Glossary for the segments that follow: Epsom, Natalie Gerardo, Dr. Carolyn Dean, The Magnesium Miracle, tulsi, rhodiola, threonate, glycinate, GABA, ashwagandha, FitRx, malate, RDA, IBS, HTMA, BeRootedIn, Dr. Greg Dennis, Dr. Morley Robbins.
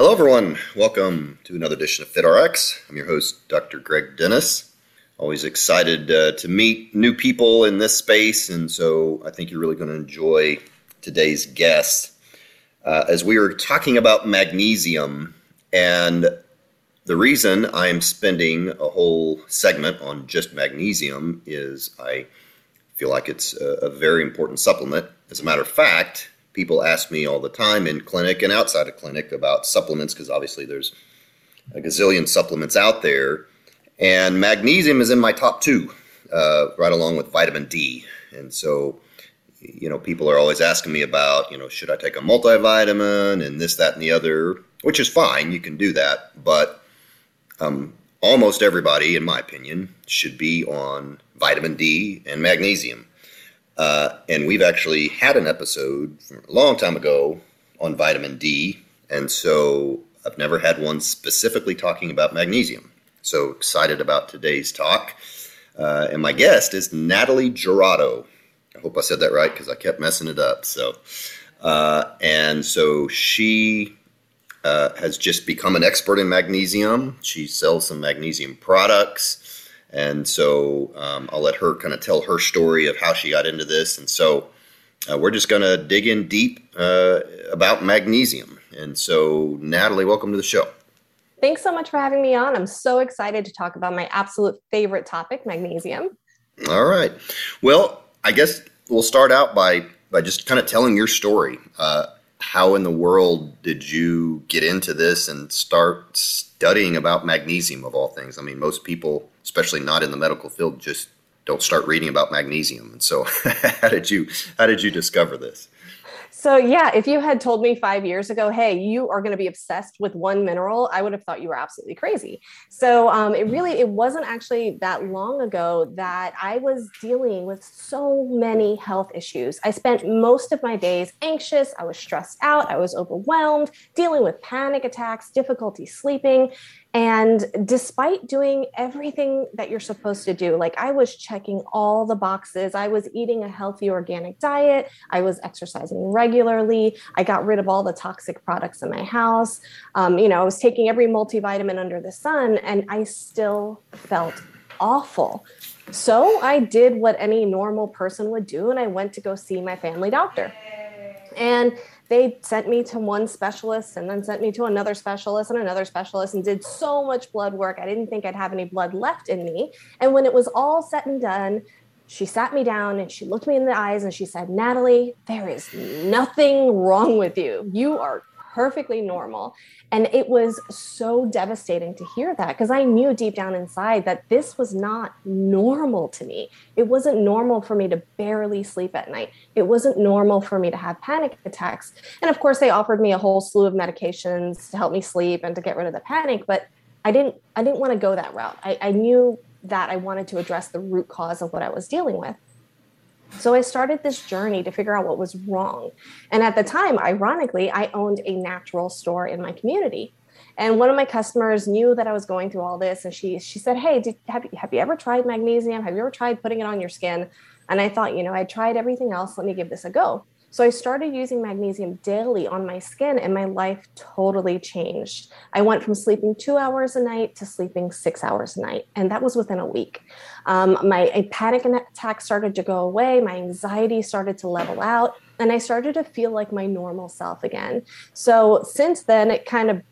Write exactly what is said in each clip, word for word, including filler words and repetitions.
Hello everyone, welcome to another edition of FitRx. I'm your host, Doctor Greg Dennis. Always excited uh, to meet new people in this space, and so I think you're really going to enjoy today's guest. Uh, as we are talking about magnesium, and the reason I'm spending a whole segment on just magnesium is I feel like it's a, a very important supplement. As a matter of fact, people ask me all the time in clinic and outside of clinic about supplements, because obviously there's a gazillion supplements out there. And magnesium is in my top two, uh, right along with vitamin D. And so, you know, people are always asking me about, you know, should I take a multivitamin and this, that, and the other, which is fine. You can do that. But um, almost everybody, in my opinion, should be on vitamin D and magnesium. Uh, and we've actually had an episode from a long time ago on vitamin D, and so I've never had one specifically talking about magnesium. So excited about today's talk. Uh, and my guest is Natalie Gerardo. I hope I said that right because I kept messing it up. So, uh, and so she uh, has just become an expert in magnesium. She sells some magnesium products. And so um, I'll let her kind of tell her story of how she got into this. And so uh, we're just going to dig in deep uh, about magnesium. And so, Natalie, welcome to the show. Thanks so much for having me on. I'm so excited to talk about my absolute favorite topic, magnesium. All right. Well, I guess we'll start out by, by just kind of telling your story. Uh, how in the world did you get into this and start studying about magnesium of all things? I mean, most people, especially not in the medical field, just don't start reading about magnesium. And so how did you, how did you discover this? So yeah, if you had told me five years ago, hey, you are going to be obsessed with one mineral, I would have thought you were absolutely crazy. So um, it really, it wasn't actually that long ago that I was dealing with so many health issues. I spent most of my days anxious. I was stressed out. I was overwhelmed, dealing with panic attacks, difficulty sleeping. And despite doing everything that you're supposed to do, like I was checking all the boxes, I was eating a healthy organic diet, I was exercising regularly, I got rid of all the toxic products in my house, um, you know, I was taking every multivitamin under the sun, and I still felt awful. So I did what any normal person would do, and I went to go see my family doctor. And they sent me to one specialist and then sent me to another specialist and another specialist and did so much blood work. I didn't think I'd have any blood left in me. And when it was all said and done, she sat me down and she looked me in the eyes and she said, Natalie, there is nothing wrong with you. You are perfectly normal. And it was so devastating to hear that, because I knew deep down inside that this was not normal to me. It wasn't normal for me to barely sleep at night. It wasn't normal for me to have panic attacks. And of course, they offered me a whole slew of medications to help me sleep and to get rid of the panic. But I didn't, I didn't want to go that route. I, I knew that I wanted to address the root cause of what I was dealing with. So I started this journey to figure out what was wrong. And at the time, ironically, I owned a natural store in my community. And one of my customers knew that I was going through all this. And she she said, hey, did, have, you, have you ever tried magnesium? Have you ever tried putting it on your skin? And I thought, you know, I tried everything else. Let me give this a go. So I started using magnesium daily on my skin, and my life totally changed. I went from sleeping two hours a night to sleeping six hours a night, and that was within a week. Um, my panic attack started to go away. My anxiety started to level out, and I started to feel like my normal self again. So since then, it kind of,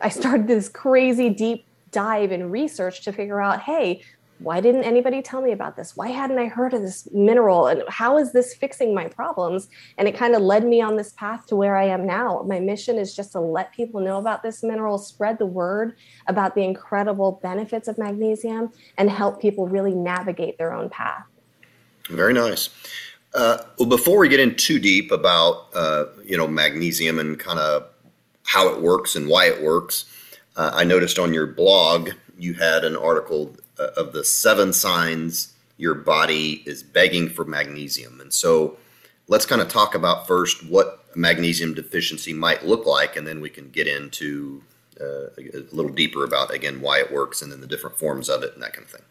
I started this crazy deep dive in research to figure out, hey, why didn't anybody tell me about this? Why hadn't I heard of this mineral? And how is this fixing my problems? And it kind of led me on this path to where I am now. My mission is just to let people know about this mineral, spread the word about the incredible benefits of magnesium, and help people really navigate their own path. Very nice. Uh, well, before we get in too deep about, uh, you know, magnesium and kind of how it works and why it works, uh, I noticed on your blog you had an article uh, of the seven signs your body is begging for magnesium. And so let's kind of talk about first what magnesium deficiency might look like, and then we can get into uh, a little deeper about, again, why it works and then the different forms of it and that kind of thing.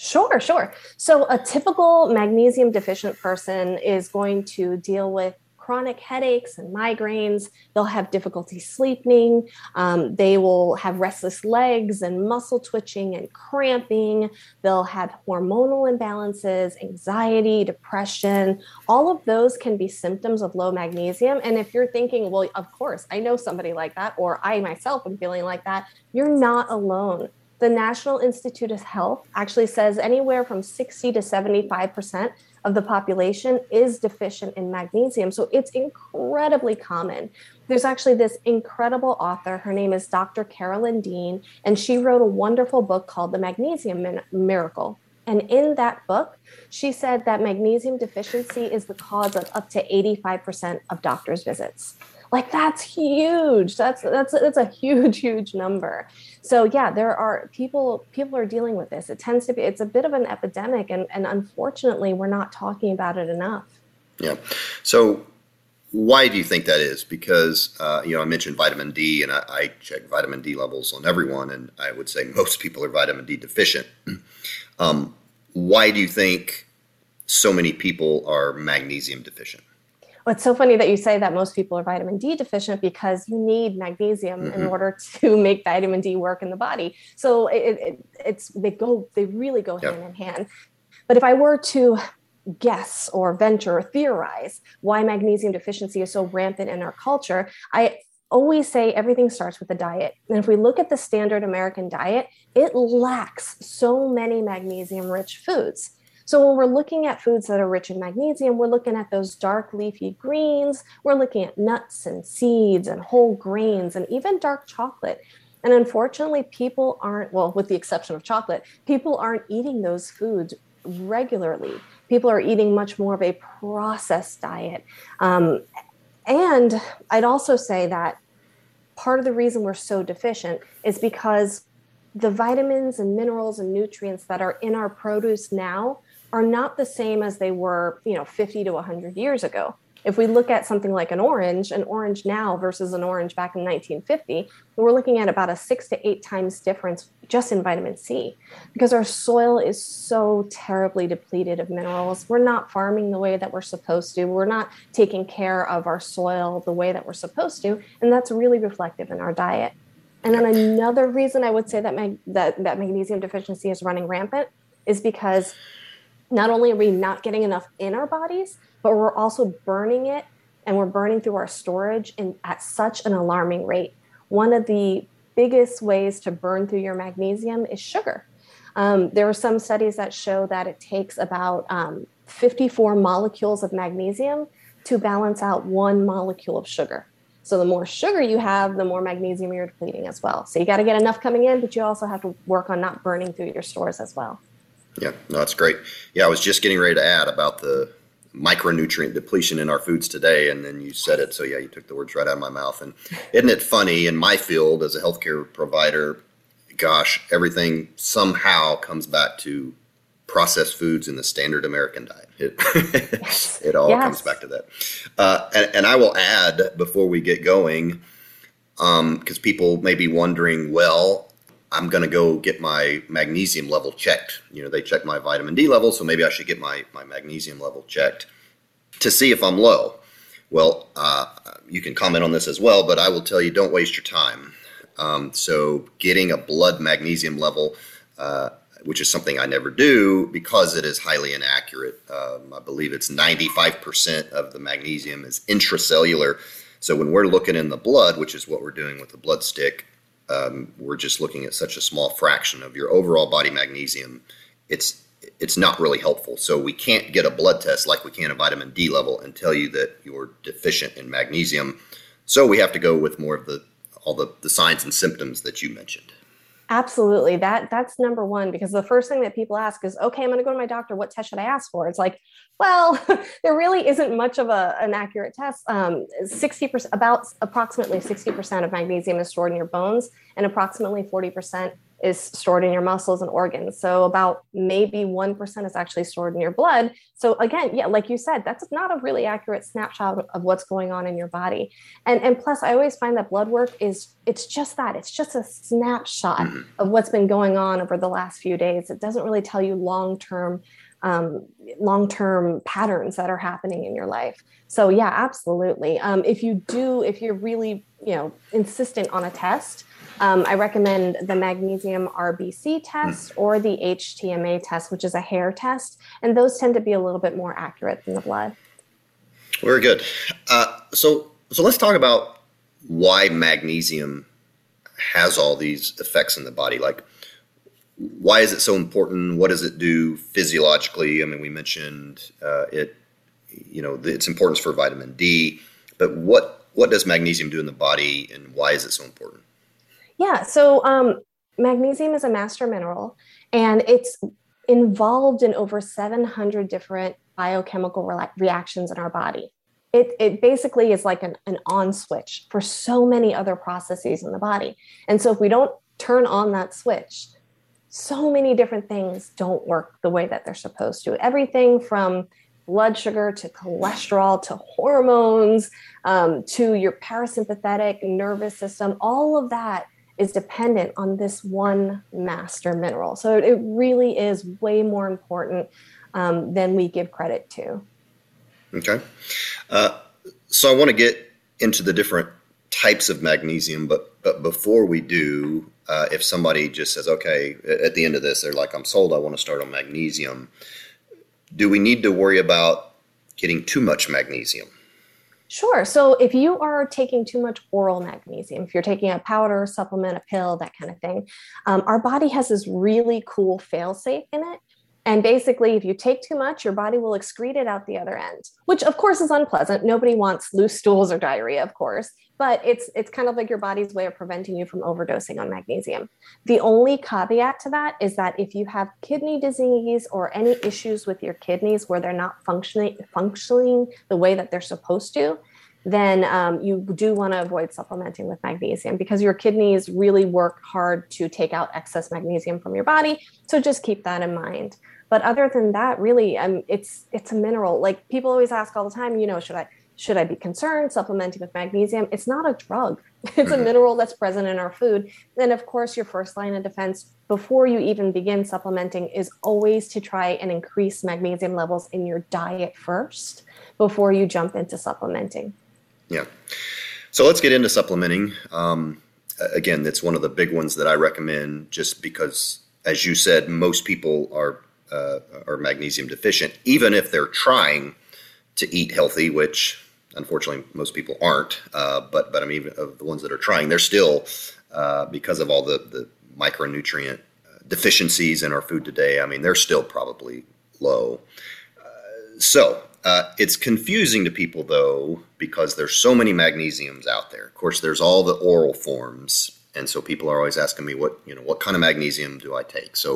Sure, sure. So a typical magnesium deficient person is going to deal with chronic headaches and migraines. They'll have difficulty sleeping. Um, they will have restless legs and muscle twitching and cramping. They'll have hormonal imbalances, anxiety, depression. All of those can be symptoms of low magnesium. And if you're thinking, well, of course, I know somebody like that, or I myself am feeling like that, you're not alone. The National Institute of Health actually says anywhere from sixty to seventy-five percent of the population is deficient in magnesium. So it's incredibly common. There's actually this incredible author. Her name is Doctor Carolyn Dean, and she wrote a wonderful book called The Magnesium Miracle. And in that book, she said that magnesium deficiency is the cause of up to eighty-five percent of doctor's visits. Like, that's huge. That's that's that's a huge, huge number. So yeah, there are people, people are dealing with this. It tends to be, it's a bit of an epidemic, and, and unfortunately, we're not talking about it enough. Yeah. So why do you think that is? Because, uh, you know, I mentioned vitamin D, and I, I check vitamin D levels on everyone, and I would say most people are vitamin D deficient. Um, why do you think so many people are magnesium deficient? It's so funny that you say that most people are vitamin D deficient, because you need magnesium mm-hmm. in order to make vitamin D work in the body. So it, it, it's they go they really go yep. hand in hand. But if I were to guess or venture or theorize why magnesium deficiency is so rampant in our culture, I always say everything starts with a diet. And if we look at the standard American diet, it lacks so many magnesium-rich foods. So when we're looking at foods that are rich in magnesium, we're looking at those dark leafy greens, we're looking at nuts and seeds and whole grains and even dark chocolate. And unfortunately, people aren't, well, with the exception of chocolate, people aren't eating those foods regularly. People are eating much more of a processed diet. Um, and I'd also say that part of the reason we're so deficient is because the vitamins and minerals and nutrients that are in our produce now are not the same as they were, you know, fifty to one hundred years ago. If we look at something like an orange, an orange now versus an orange back in nineteen fifty, we're looking at about a six to eight times difference just in vitamin C, because our soil is so terribly depleted of minerals. We're not farming the way that we're supposed to. We're not taking care of our soil the way that we're supposed to. And that's really reflective in our diet. And then another reason I would say that, mag- that that magnesium deficiency is running rampant is because not only are we not getting enough in our bodies, but we're also burning it, and we're burning through our storage in, at such an alarming rate. One of the biggest ways to burn through your magnesium is sugar. Um, there are some studies that show that it takes about um, fifty-four molecules of magnesium to balance out one molecule of sugar. So the more sugar you have, the more magnesium you're depleting as well. So you got to get enough coming in, but you also have to work on not burning through your stores as well. Yeah, no, that's great. Yeah, I was just getting ready to add about the micronutrient depletion in our foods today, and then you said it. So yeah, you took the words right out of my mouth. And isn't it funny, in my field as a healthcare provider, gosh, everything somehow comes back to processed foods in the standard American diet. It, yes. it all yes. comes back to that. Uh, and, and I will add before we get going, because um, people may be wondering, well, I'm going to go get my magnesium level checked. You know, they check my vitamin D level, so maybe I should get my, my magnesium level checked to see if I'm low. Well, uh, you can comment on this as well, but I will tell you, don't waste your time. Um, so getting a blood magnesium level, uh, which is something I never do because it is highly inaccurate. Um, I believe it's ninety-five percent of the magnesium is intracellular. So when we're looking in the blood, which is what we're doing with the blood stick, um, we're just looking at such a small fraction of your overall body magnesium. It's it's not really helpful. So we can't get a blood test like we can a vitamin D level and tell you that you're deficient in magnesium. So we have to go with more of the all the, the signs and symptoms that you mentioned. Absolutely. That that's number one, because the first thing that people ask is, okay, I'm going to go to my doctor. What test should I ask for? It's like, well, there really isn't much of a, an accurate test. Um, sixty percent, about approximately sixty percent of magnesium is stored in your bones, and approximately forty percent is stored in your muscles and organs. So about maybe one percent is actually stored in your blood. So again, yeah, like you said, that's not a really accurate snapshot of what's going on in your body. And and plus, I always find that blood work is, it's just that, it's just a snapshot of what's been going on over the last few days. It doesn't really tell you long-term um, long-term patterns that are happening in your life. So yeah, absolutely. Um, if you do, if you're really, you know, insistent on a test, Um, I recommend the magnesium R B C test or the H T M A test, which is a hair test. And those tend to be a little bit more accurate than the blood. Very good. Uh, so, so let's talk about why magnesium has all these effects in the body. Like, why is it so important? What does it do physiologically? I mean, we mentioned uh, it, you know, its importance for vitamin D, but what, what does magnesium do in the body, and why is it so important? Yeah, so um, magnesium is a master mineral, and it's involved in over seven hundred different biochemical re- reactions in our body. It it basically is like an, an on switch for so many other processes in the body. And so if we don't turn on that switch, so many different things don't work the way that they're supposed to. Everything from blood sugar to cholesterol to hormones um, to your parasympathetic nervous system, all of that is dependent on this one master mineral. So it really is way more important um, than we give credit to. Okay. Uh, so I want to get into the different types of magnesium, but but before we do, uh, if somebody just says, okay, at the end of this, they're like, I'm sold, I want to start on magnesium. Do we need to worry about getting too much magnesium? Sure. So if you are taking too much oral magnesium, if you're taking a powder, supplement, a pill, that kind of thing, um, our body has this really cool fail-safe in it. And basically, if you take too much, your body will excrete it out the other end, which of course is unpleasant. Nobody wants loose stools or diarrhea, of course, but it's it's kind of like your body's way of preventing you from overdosing on magnesium. The only caveat to that is that if you have kidney disease or any issues with your kidneys where they're not functioning functioning the way that they're supposed to, then um, you do want to avoid supplementing with magnesium, because your kidneys really work hard to take out excess magnesium from your body. So just keep that in mind. But other than that, really, um, it's it's a mineral. Like, people always ask all the time, you know, should I should I be concerned supplementing with magnesium? It's not a drug. It's a mineral that's present in our food. And of course, your first line of defense before you even begin supplementing is always to try and increase magnesium levels in your diet first before you jump into supplementing. Yeah. So let's get into supplementing. Um, again, that's one of the big ones that I recommend, just because, as you said, most people are uh, are magnesium deficient, even if they're trying to eat healthy, which unfortunately most people aren't. Uh, but, but I mean, of the ones that are trying, they're still, uh, because of all the, the micronutrient deficiencies in our food today, I mean, they're still probably low. Uh, so, Uh, it's confusing to people, though, because there's so many magnesiums out there. Of course, there's all the oral forms, and so people are always asking me, what you know, what kind of magnesium do I take? So,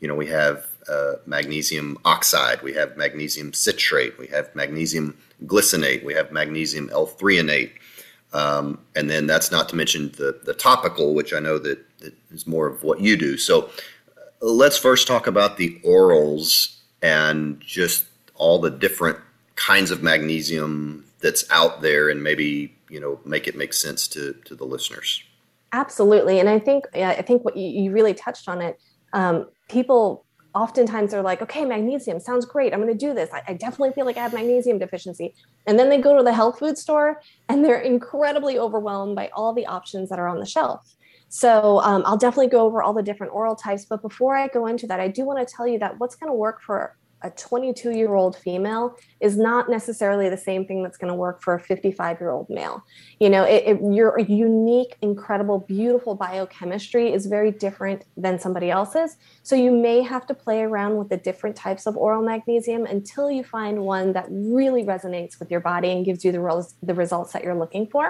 you know, we have uh, magnesium oxide, we have magnesium citrate, we have magnesium glycinate, we have magnesium L-threonate, um, and then that's not to mention the the topical, which I know that, that is more of what you do. So, uh, let's first talk about the orals and just all the different kinds of magnesium that's out there, and maybe, you know, make it make sense to, to the listeners. Absolutely. And I think, I think what you, you really touched on it, um, people oftentimes are like, okay, magnesium sounds great. I'm going to do this. I, I definitely feel like I have magnesium deficiency. And then they go to the health food store and they're incredibly overwhelmed by all the options that are on the shelf. So um, I'll definitely go over all the different oral types, but before I go into that, I do want to tell you that what's going to work for a twenty-two-year-old female is not necessarily the same thing that's going to work for a fifty-five-year-old male. You know, it, it, your unique, incredible, beautiful biochemistry is very different than somebody else's. So you may have to play around with the different types of oral magnesium until you find one that really resonates with your body and gives you the, res- the results that you're looking for.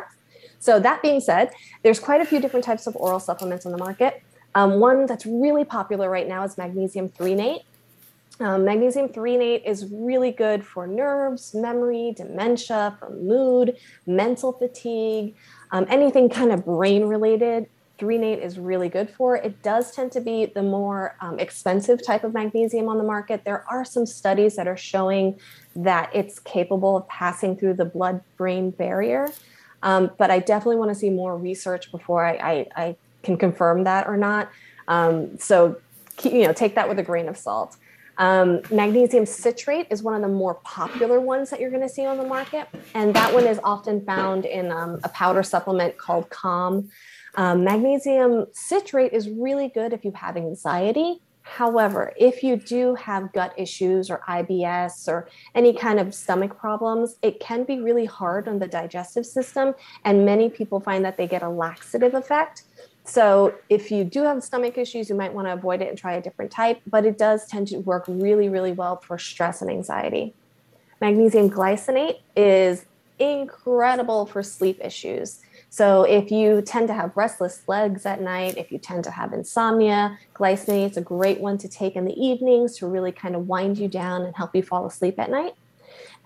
So that being said, there's quite a few different types of oral supplements on the market. Um, one that's really popular right now is magnesium threonate. Um, magnesium threonate is really good for nerves, memory, dementia, for mood, mental fatigue, um, anything kind of brain related. Threonate is really good for. It does tend to be the more um, expensive type of magnesium on the market. There are some studies that are showing that it's capable of passing through the blood-brain barrier, um, but I definitely want to see more research before I, I, I can confirm that or not. Um, so, you know, take that with a grain of salt. Um, magnesium citrate is one of the more popular ones that you're going to see on the market, and that one is often found in um, a powder supplement called Calm. Um, magnesium citrate is really good if you have anxiety. However, if you do have gut issues or I B S or any kind of stomach problems, it can be really hard on the digestive system. And many people find that they get a laxative effect. So if you do have stomach issues, you might want to avoid it and try a different type, but it does tend to work really, really well for stress and anxiety. Magnesium glycinate is incredible for sleep issues. So if you tend to have restless legs at night, if you tend to have insomnia, glycinate is a great one to take in the evenings to really kind of wind you down and help you fall asleep at night.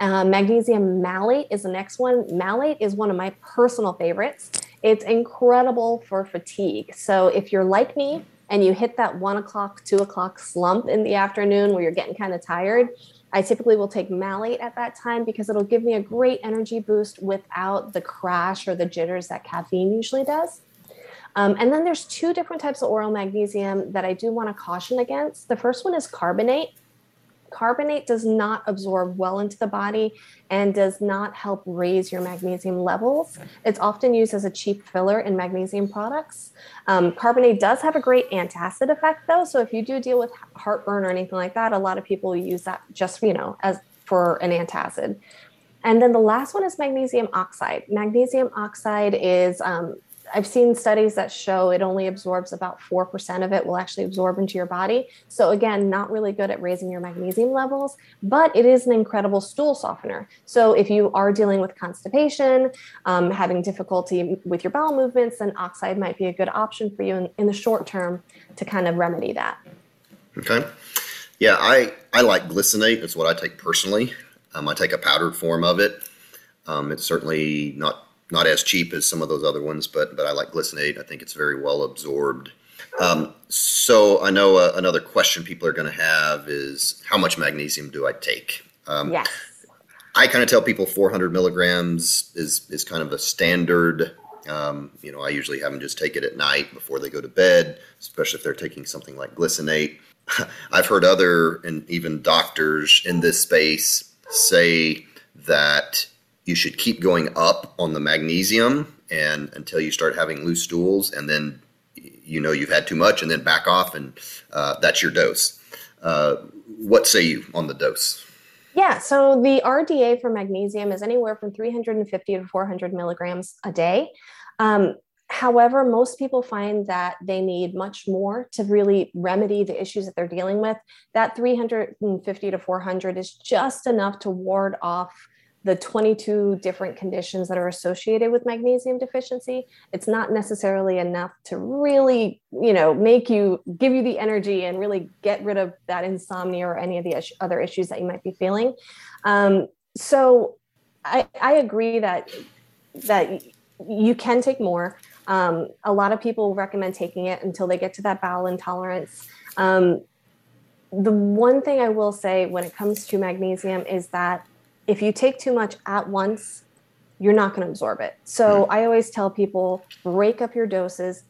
Uh, magnesium malate is the next one. Malate is one of my personal favorites. It's incredible for fatigue. So if you're like me and you hit that one o'clock, two o'clock slump in the afternoon where you're getting kind of tired, I typically will take malate at that time because it'll give me a great energy boost without the crash or the jitters that caffeine usually does. Um, and then there's two different types of oral magnesium that I do want to caution against. The first one is carbonate. Carbonate does not absorb well into the body and does not help raise your magnesium levels. It's often used as a cheap filler in magnesium products. Um, carbonate does have a great antacid effect, though. So if you do deal with heartburn or anything like that, a lot of people use that just, you know, as for an antacid. And then the last one is magnesium oxide. Magnesium oxide is, um, I've seen studies that show it only absorbs about four percent of it will actually absorb into your body. So again, not really good at raising your magnesium levels, but it is an incredible stool softener. So if you are dealing with constipation, um, having difficulty with your bowel movements, then oxide might be a good option for you in, in the short term to kind of remedy that. Okay. Yeah, I, I like glycinate. It's what I take personally. Um, I take a powdered form of it. Um, it's certainly not Not as cheap as some of those other ones, but but I like glycinate. I think it's very well absorbed. Um, so I know uh, another question people are going to have is, how much magnesium do I take? Um, yes. I kind of tell people four hundred milligrams is is kind of a standard. Um, you know, I usually have them just take it at night before they go to bed, especially if they're taking something like glycinate. I've heard other and even doctors in this space say that you should keep going up on the magnesium and until you start having loose stools, and then you know you've had too much, and then back off, and uh, that's your dose. Uh, what say you on the dose? Yeah, so the R D A for magnesium is anywhere from three hundred fifty to four hundred milligrams a day. Um, However, most people find that they need much more to really remedy the issues that they're dealing with. That three hundred fifty to four hundred is just enough to ward off the twenty-two different conditions that are associated with magnesium deficiency. It's not necessarily enough to really, you know, make you, give you the energy and really get rid of that insomnia or any of the is- other issues that you might be feeling. Um, so I, I agree that, that you can take more. Um, a lot of people recommend taking it until they get to that bowel intolerance. Um, the one thing I will say when it comes to magnesium is that if you take too much at once, you're not going to absorb it. So I always tell people, break up your doses,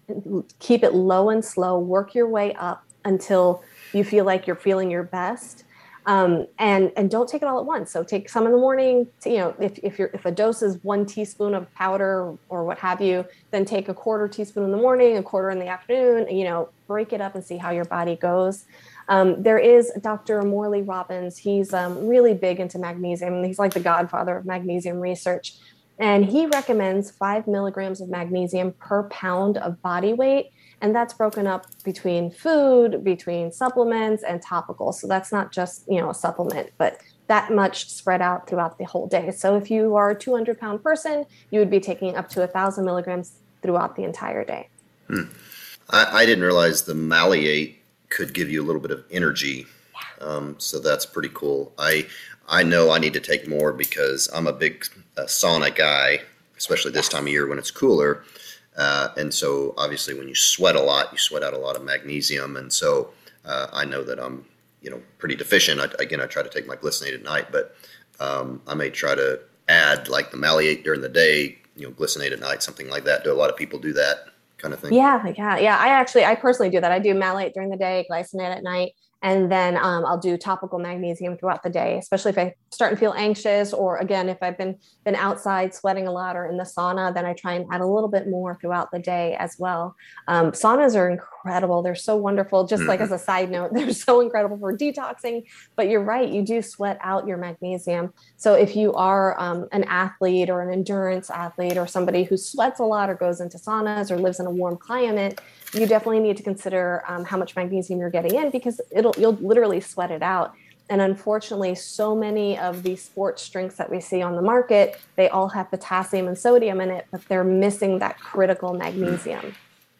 keep it low and slow, work your way up until you feel like you're feeling your best. Um, and, and don't take it all at once. So take some in the morning, to, you know, if, if you're, if a dose is one teaspoon of powder or what have you, then take a quarter teaspoon in the morning, a quarter in the afternoon, and, you know, break it up and see how your body goes. Um, there is Doctor Morley Robbins. He's um, really big into magnesium. He's like the godfather of magnesium research. And he recommends five milligrams of magnesium per pound of body weight. And that's broken up between food, between supplements, and topical. So that's not just, you know, a supplement, but that much spread out throughout the whole day. So if you are a two hundred pound person, you would be taking up to a thousand milligrams throughout the entire day. Hmm. I, I didn't realize the malleate could give you a little bit of energy. Um, so that's pretty cool. I I know I need to take more because I'm a big uh, sauna guy, especially this time of year when it's cooler. Uh, and so obviously when you sweat a lot, you sweat out a lot of magnesium. And so uh, I know that I'm, you know, pretty deficient. I, again, I try to take my glycinate at night, but um, I may try to add like the malleate during the day, you know, glycinate at night, something like that. Do a lot of people do that kind of thing? Yeah, yeah, yeah. I actually, I personally do that. I do malleate during the day, glycinate at night. And then um, I'll do topical magnesium throughout the day, especially if I start to feel anxious, or again, if I've been been outside sweating a lot or in the sauna, then I try and add a little bit more throughout the day as well. Um, saunas are incredible. They're so wonderful. Just like as a side note, they're so incredible for detoxing, but you're right. You do sweat out your magnesium. So if you are um, an athlete or an endurance athlete or somebody who sweats a lot or goes into saunas or lives in a warm climate, you definitely need to consider um, how much magnesium you're getting in, because it'll, you'll literally sweat it out. And unfortunately, so many of the sports drinks that we see on the market, they all have potassium and sodium in it, but they're missing that critical magnesium.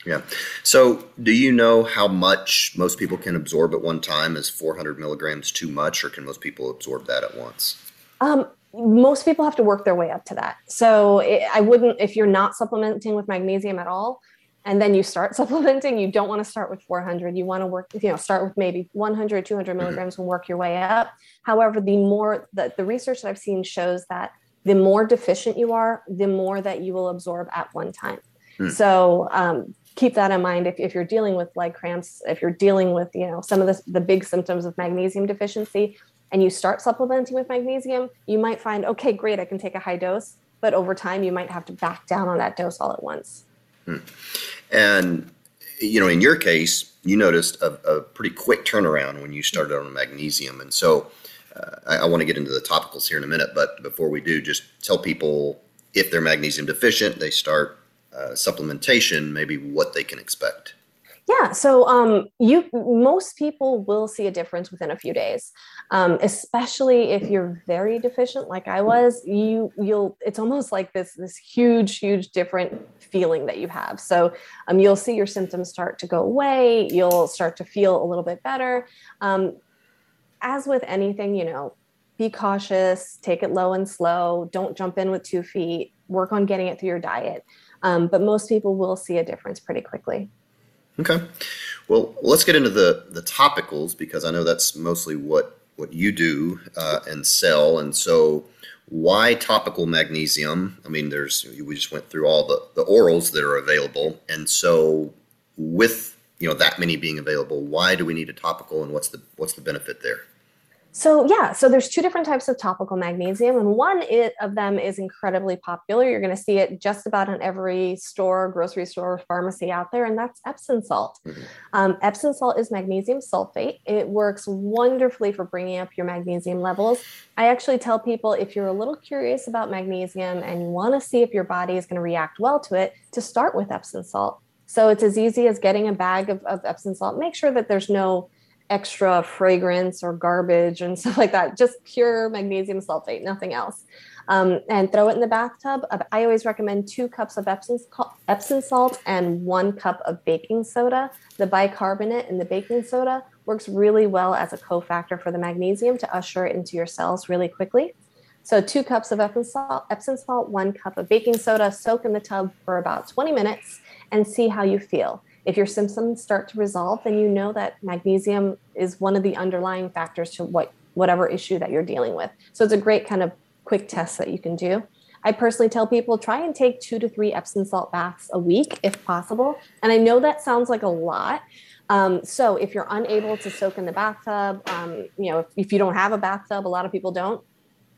Yeah. So do you know how much most people can absorb at one time? Is four hundred milligrams too much, or can most people absorb that at once? Um, most people have to work their way up to that. So it, I wouldn't, if you're not supplementing with magnesium at all, and then you start supplementing, you don't want to start with four hundred. You want to work, you know, start with maybe one hundred, two hundred milligrams and work your way up. However, the more the, the research that I've seen shows that the more deficient you are, the more that you will absorb at one time. Hmm. So um, keep that in mind. If, if you're dealing with leg cramps, if you're dealing with, you know, some of the, the big symptoms of magnesium deficiency, and you start supplementing with magnesium, you might find, okay, great, I can take a high dose. But over time, you might have to back down on that dose all at once. And, you know, in your case, you noticed a, a pretty quick turnaround when you started on magnesium. And so uh, I, I want to get into the topicals here in a minute. But before we do, just tell people if they're magnesium deficient, they start uh, supplementation, maybe what they can expect. Yeah. So um, you, most people will see a difference within a few days, um, especially if you're very deficient, like I was. You, you'll, it's almost like this, this huge, huge different feeling that you have. So um, you'll see your symptoms start to go away. You'll start to feel a little bit better. Um, as with anything, you know, be cautious, take it low and slow. Don't jump in with two feet, work on getting it through your diet. Um, but most people will see a difference pretty quickly. Okay. Well, let's get into the, the topicals, because I know that's mostly what, what you do uh, and sell. And so why topical magnesium? I mean, there's, we just went through all the, the orals that are available. And so with, you know, that many being available, why do we need a topical, and what's the, what's the benefit there? So yeah, so there's two different types of topical magnesium, and one of them is incredibly popular. You're going to see it just about in every store, grocery store, pharmacy out there, and that's Epsom salt. Mm-hmm. Um, Epsom salt is magnesium sulfate. It works wonderfully for bringing up your magnesium levels. I actually tell people, if you're a little curious about magnesium and you want to see if your body is going to react well to it, to start with Epsom salt. So it's as easy as getting a bag of, of Epsom salt. Make sure that there's no extra fragrance or garbage and stuff like that. Just pure magnesium sulfate, nothing else. Um, and throw it in the bathtub. I always recommend two cups of Epsom, Epsom salt and one cup of baking soda. The bicarbonate in the baking soda works really well as a cofactor for the magnesium to usher it into your cells really quickly. So two cups of Epsom salt, Epsom salt, one cup of baking soda, soak in the tub for about twenty minutes and see how you feel. If your symptoms start to resolve, then you know that magnesium is one of the underlying factors to what whatever issue that you're dealing with. So it's a great kind of quick test that you can do. I personally tell people, try and take two to three Epsom salt baths a week if possible. And I know that sounds like a lot. Um, so if you're unable to soak in the bathtub, um, you know, if, if you don't have a bathtub, a lot of people don't.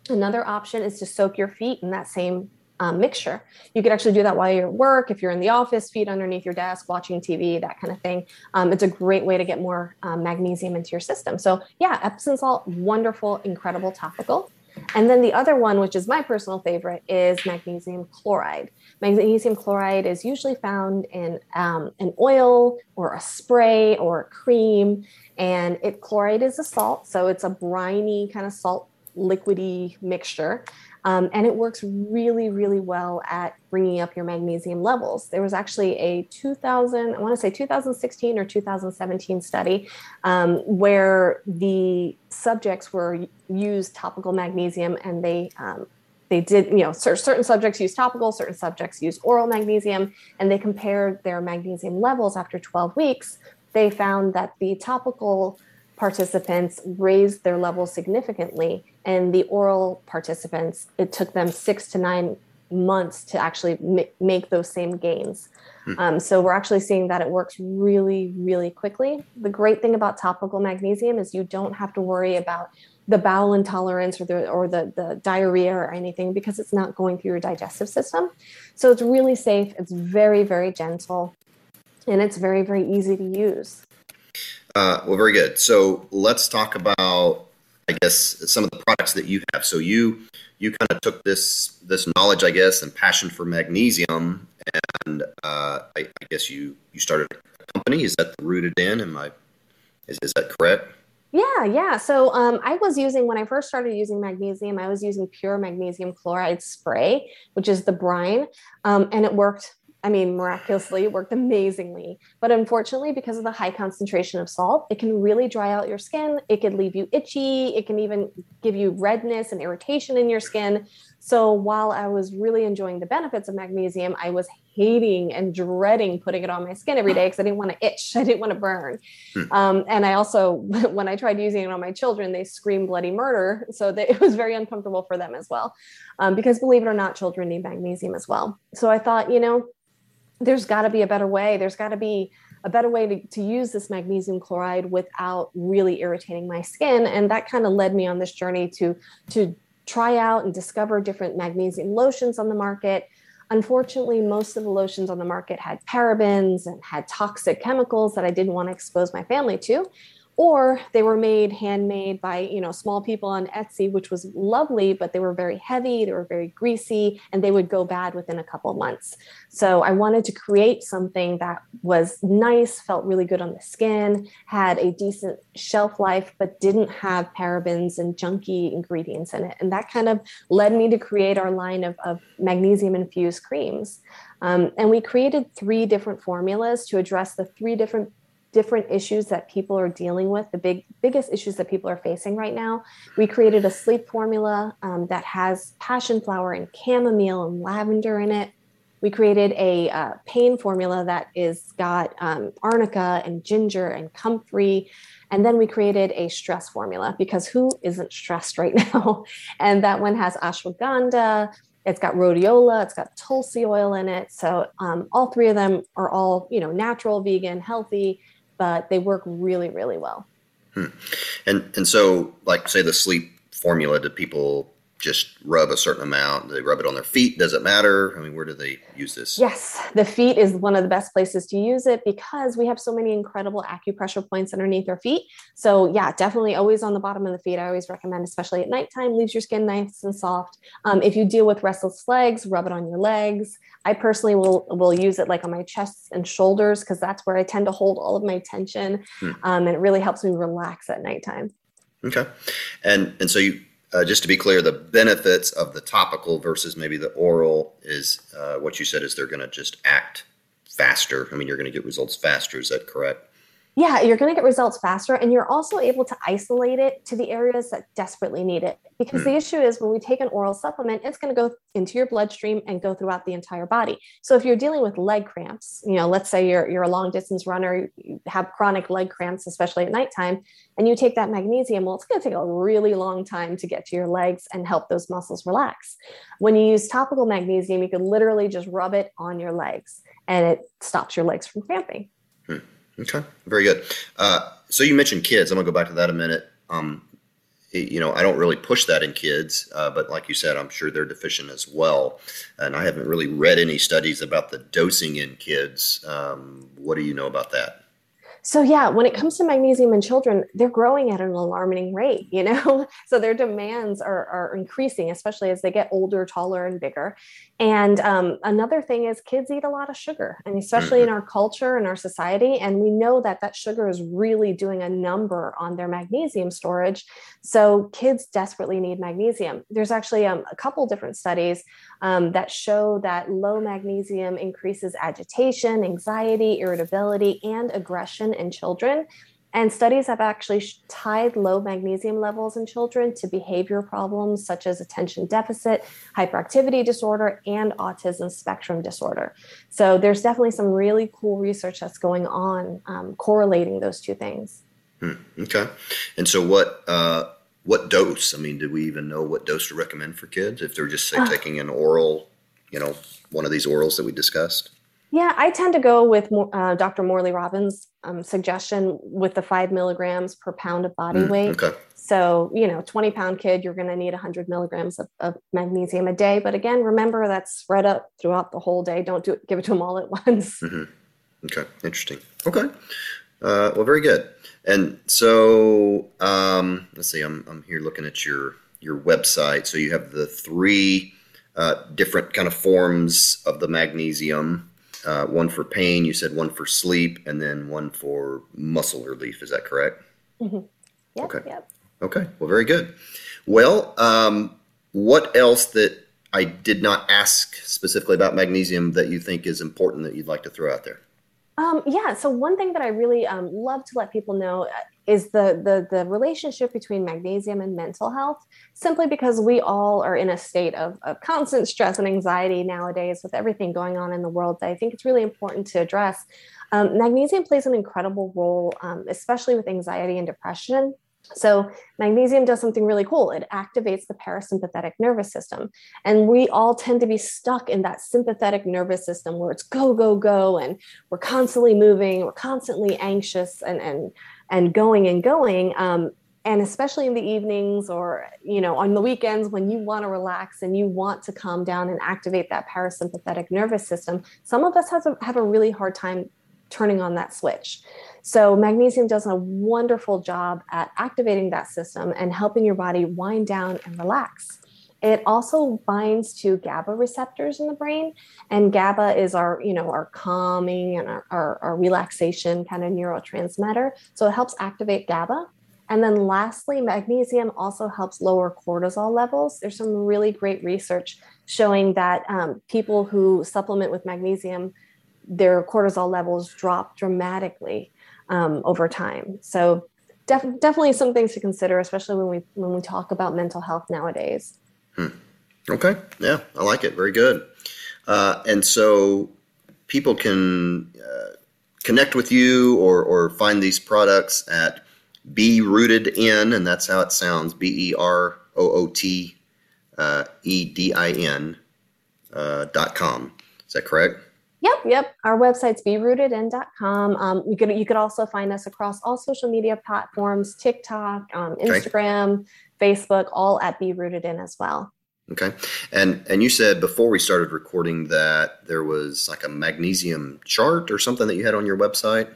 Another option is to soak your feet in that same Um, mixture. You could actually do that while you're at work. If you're in the office, feet underneath your desk, watching T V, that kind of thing. Um, it's a great way to get more um, magnesium into your system. So yeah, Epsom salt, wonderful, incredible topical. And then the other one, which is my personal favorite, is magnesium chloride. Magnesium chloride is usually found in um, an oil or a spray or a cream, and it chloride is a salt. So it's a briny kind of salt liquidy mixture. Um, and it works really, really well at bringing up your magnesium levels. There was actually a two thousand, I want to say two thousand sixteen or two thousand seventeen study um, where the subjects were used topical magnesium, and they um, they did, you know, certain subjects used topical, certain subjects used oral magnesium, and they compared their magnesium levels after twelve weeks. They found that the topical participants raised their levels significantly, and the oral participants, it took them six to nine months to actually m- make those same gains. Hmm. Um, so we're actually seeing that it works really, really quickly. The great thing about topical magnesium is you don't have to worry about the bowel intolerance or the or the, the diarrhea or anything, because it's not going through your digestive system. So it's really safe. It's very, very gentle, and it's very, very easy to use. Uh, well, very good. So let's talk about, I guess, some of the products that you have. So you you kind of took this this knowledge, I guess, and passion for magnesium, and uh, I, I guess you you started a company. Is that the BeRootedIn? Am I is is that correct? Yeah, yeah. So um, I was using, when I first started using magnesium, I was using pure magnesium chloride spray, which is the brine, um, and it worked. I mean, miraculously, it worked amazingly. But unfortunately, because of the high concentration of salt, it can really dry out your skin. It could leave you itchy. It can even give you redness and irritation in your skin. So while I was really enjoying the benefits of magnesium, I was hating and dreading putting it on my skin every day because I didn't want to itch. I didn't want to burn. Hmm. Um, and I also, when I tried using it on my children, they screamed bloody murder. So that it was very uncomfortable for them as well. Um, because believe it or not, children need magnesium as well. So I thought, you know, there's got to be a better way. There's got to be a better way to, to use this magnesium chloride without really irritating my skin. And that kind of led me on this journey to, to try out and discover different magnesium lotions on the market. Unfortunately, most of the lotions on the market had parabens and had toxic chemicals that I didn't want to expose my family to, or they were made handmade by, you know, small people on Etsy, which was lovely, but they were very heavy, they were very greasy, and they would go bad within a couple of months. So I wanted to create something that was nice, felt really good on the skin, had a decent shelf life, but didn't have parabens and junky ingredients in it. And that kind of led me to create our line of, of magnesium-infused creams. Um, and we created three different formulas to address the three different different issues that people are dealing with, the big biggest issues that people are facing right now. We created a sleep formula um, that has passion flower and chamomile and lavender in it. We created a uh, pain formula that is got um, arnica and ginger and comfrey. And then we created a stress formula, because who isn't stressed right now? And that one has ashwagandha, it's got rhodiola, it's got tulsi oil in it. So um, all three of them are all, you know, natural, vegan, healthy, but they work really, really well. Hmm. And and so, like, say the sleep formula, do people just rub a certain amount? Do they rub it on their feet? Does it matter? I mean, where do they use this? Yes, the feet is one of the best places to use it, because we have so many incredible acupressure points underneath our feet. So yeah, definitely always on the bottom of the feet. I always recommend, especially at nighttime, leaves your skin nice and soft. Um, if you deal with restless legs, rub it on your legs. I personally will will use it like on my chest and shoulders, because that's where I tend to hold all of my tension. Hmm. Um, and it really helps me relax at nighttime. Okay. And, and so you, Uh, just to be clear, the benefits of the topical versus maybe the oral is uh, what you said is they're going to just act faster. I mean, you're going to get results faster. Is that correct? Yeah, you're going to get results faster, and you're also able to isolate it to the areas that desperately need it. Because mm-hmm. the issue is when we take an oral supplement, it's going to go into your bloodstream and go throughout the entire body. So if you're dealing with leg cramps, you know, let's say you're you're a long distance runner, you have chronic leg cramps, especially at nighttime, and you take that magnesium, well, it's going to take a really long time to get to your legs and help those muscles relax. When you use topical magnesium, you can literally just rub it on your legs, and it stops your legs from cramping. Mm-hmm. Okay. Very good. Uh, so you mentioned kids. I'm gonna go back to that a minute. Um, you know, I don't really push that in kids, uh, but like you said, I'm sure they're deficient as well. And I haven't really read any studies about the dosing in kids. Um, what do you know about that? So yeah, when it comes to magnesium in children, they're growing at an alarming rate, you know, so their demands are, are increasing, especially as they get older, taller, and bigger. And um, another thing is kids eat a lot of sugar, and especially in our culture and our society. And we know that that sugar is really doing a number on their magnesium storage. So kids desperately need magnesium. There's actually um, a couple different studies um, that show that low magnesium increases agitation, anxiety, irritability, and aggression in children. And studies have actually tied low magnesium levels in children to behavior problems such as attention deficit, hyperactivity disorder, and autism spectrum disorder. So there's definitely some really cool research that's going on um, correlating those two things. Hmm, okay. And so what uh, what dose? I mean, do we even know what dose to recommend for kids if they're just say, uh, taking an oral, you know, one of these orals that we discussed? Yeah, I tend to go with uh, Doctor Morley Robbins' um, suggestion with the five milligrams per pound of body mm, weight. Okay. So, you know, twenty pound kid, you're going to need one hundred milligrams of, of magnesium a day. But again, remember that's spread up throughout the whole day. Don't do it, give it to them all at once. Mm-hmm. Okay. Interesting. Okay. Uh, well, very good. And so, um, let's see, I'm, I'm here looking at your, your website. So you have the three uh, different kind of forms of the magnesium. Uh, one for pain, you said one for sleep, and then one for muscle relief. Is that correct? Mm-hmm. Yep, okay. Yep. Okay. Well, very good. Well, um, what else that I did not ask specifically about magnesium that you think is important that you'd like to throw out there? Um, yeah. So one thing that I really um, love to let people know is the, the, the relationship between magnesium and mental health, simply because we all are in a state of, of constant stress and anxiety nowadays with everything going on in the world that I think it's really important to address. Um, magnesium plays an incredible role, um, especially with anxiety and depression. So magnesium does something really cool. It activates the parasympathetic nervous system. And we all tend to be stuck in that sympathetic nervous system where it's go, go, go, and we're constantly moving, we're constantly anxious and and and going and going. Um, and especially in the evenings or, you know, on the weekends when you want to relax and you want to calm down and activate that parasympathetic nervous system, some of us have a, have a really hard time turning on that switch. So magnesium does a wonderful job at activating that system and helping your body wind down and relax. It also binds to GABA receptors in the brain, and GABA is our, you know, our calming and our, our, our relaxation kind of neurotransmitter. So it helps activate GABA. And then lastly, magnesium also helps lower cortisol levels. There's some really great research showing that um, people who supplement with magnesium, their cortisol levels drop dramatically um, over time. So def- definitely some things to consider, especially when we when we talk about mental health nowadays. Hmm. Okay. Yeah, I like it. Very good. Uh, and so people can uh, connect with you or, or find these products at BeRootedIn, and that's how it sounds, B E R O O T E D I N uh, dot com. Is that correct? Yep. Yep. Our website's be rooted in dot com. Um, you could, you could also find us across all social media platforms, TikTok, um, Instagram, okay. Facebook, all at BeRootedIn as well. Okay. And, and you said before we started recording that there was like a magnesium chart or something that you had on your website.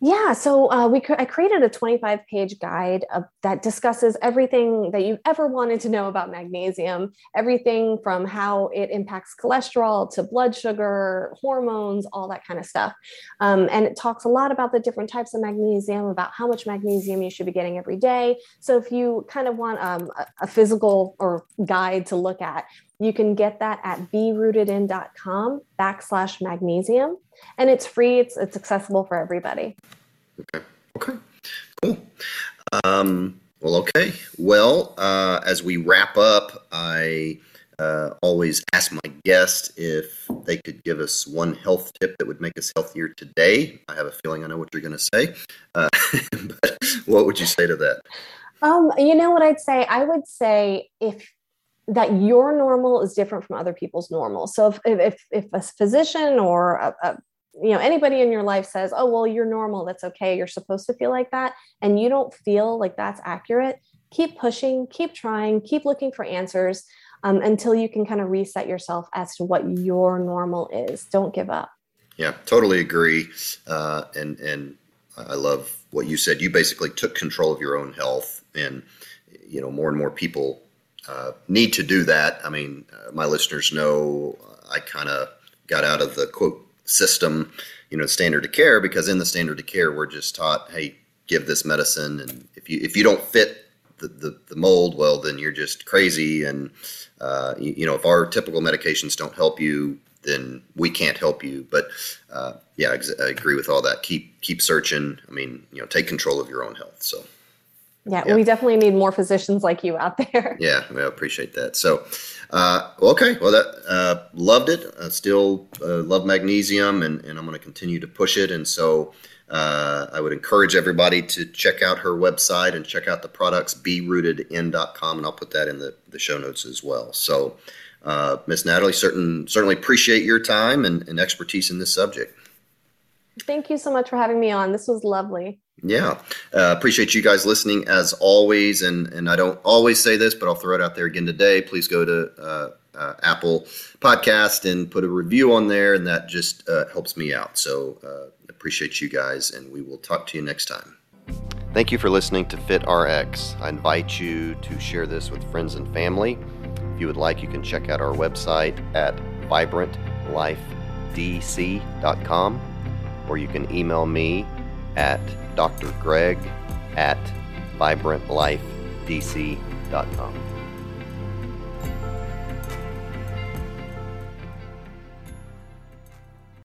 Yeah. So uh, we I created a twenty-five page guide of, that discusses everything that you've ever wanted to know about magnesium, everything from how it impacts cholesterol to blood sugar, hormones, all that kind of stuff. Um, and it talks a lot about the different types of magnesium, about how much magnesium you should be getting every day. So if you kind of want um, a, a physical or guide to look at, you can get that at berootedin.com backslash magnesium. And it's free. It's it's accessible for everybody. Okay. Okay. Cool. Um, well, okay. Well, uh, as we wrap up, I uh, always ask my guest if they could give us one health tip that would make us healthier today. I have a feeling I know what you're going to say. Uh, but what would you say to that? Um, you know what I'd say? I would say if that your normal is different from other people's normal. So if if if a physician or a, a, you know, anybody in your life says, oh, well, you're normal, that's okay, you're supposed to feel like that, and you don't feel like that's accurate, keep pushing, keep trying, keep looking for answers um, until you can kind of reset yourself as to what your normal is. Don't give up. Yeah, totally agree. Uh, and and I love what you said. You basically took control of your own health, and you know, more and more people uh, need to do that. I mean, uh, my listeners know I kind of got out of the quote system, you know, standard of care, because in the standard of care, we're just taught, hey, give this medicine, and if you if you don't fit the the, the mold, well, then you're just crazy. And uh, you, you know, if our typical medications don't help you, then we can't help you. But uh, yeah, I, I agree with all that. Keep keep searching. I mean, you know, take control of your own health. So yeah, yeah. We definitely need more physicians like you out there. Yeah, I appreciate that. So uh, okay, well, that uh, loved it. I still uh, love magnesium, and, and I'm going to continue to push it. And so uh, I would encourage everybody to check out her website and check out the products, Be Rooted In dot com, and I'll put that in the, the show notes as well. So. Uh, Miz Natalie, certain, certainly appreciate your time and, and expertise in this subject. Thank you so much for having me on. This was lovely. Yeah. Uh, appreciate you guys listening as always. And, and I don't always say this, but I'll throw it out there again today. Please go to uh, uh, Apple Podcast and put a review on there. And that just uh, helps me out. So uh, appreciate you guys. And we will talk to you next time. Thank you for listening to FitRx. I invite you to share this with friends and family. If you would like, you can check out our website at vibrant life d c dot com, or you can email me at drgreg at vibrant life d c dot com.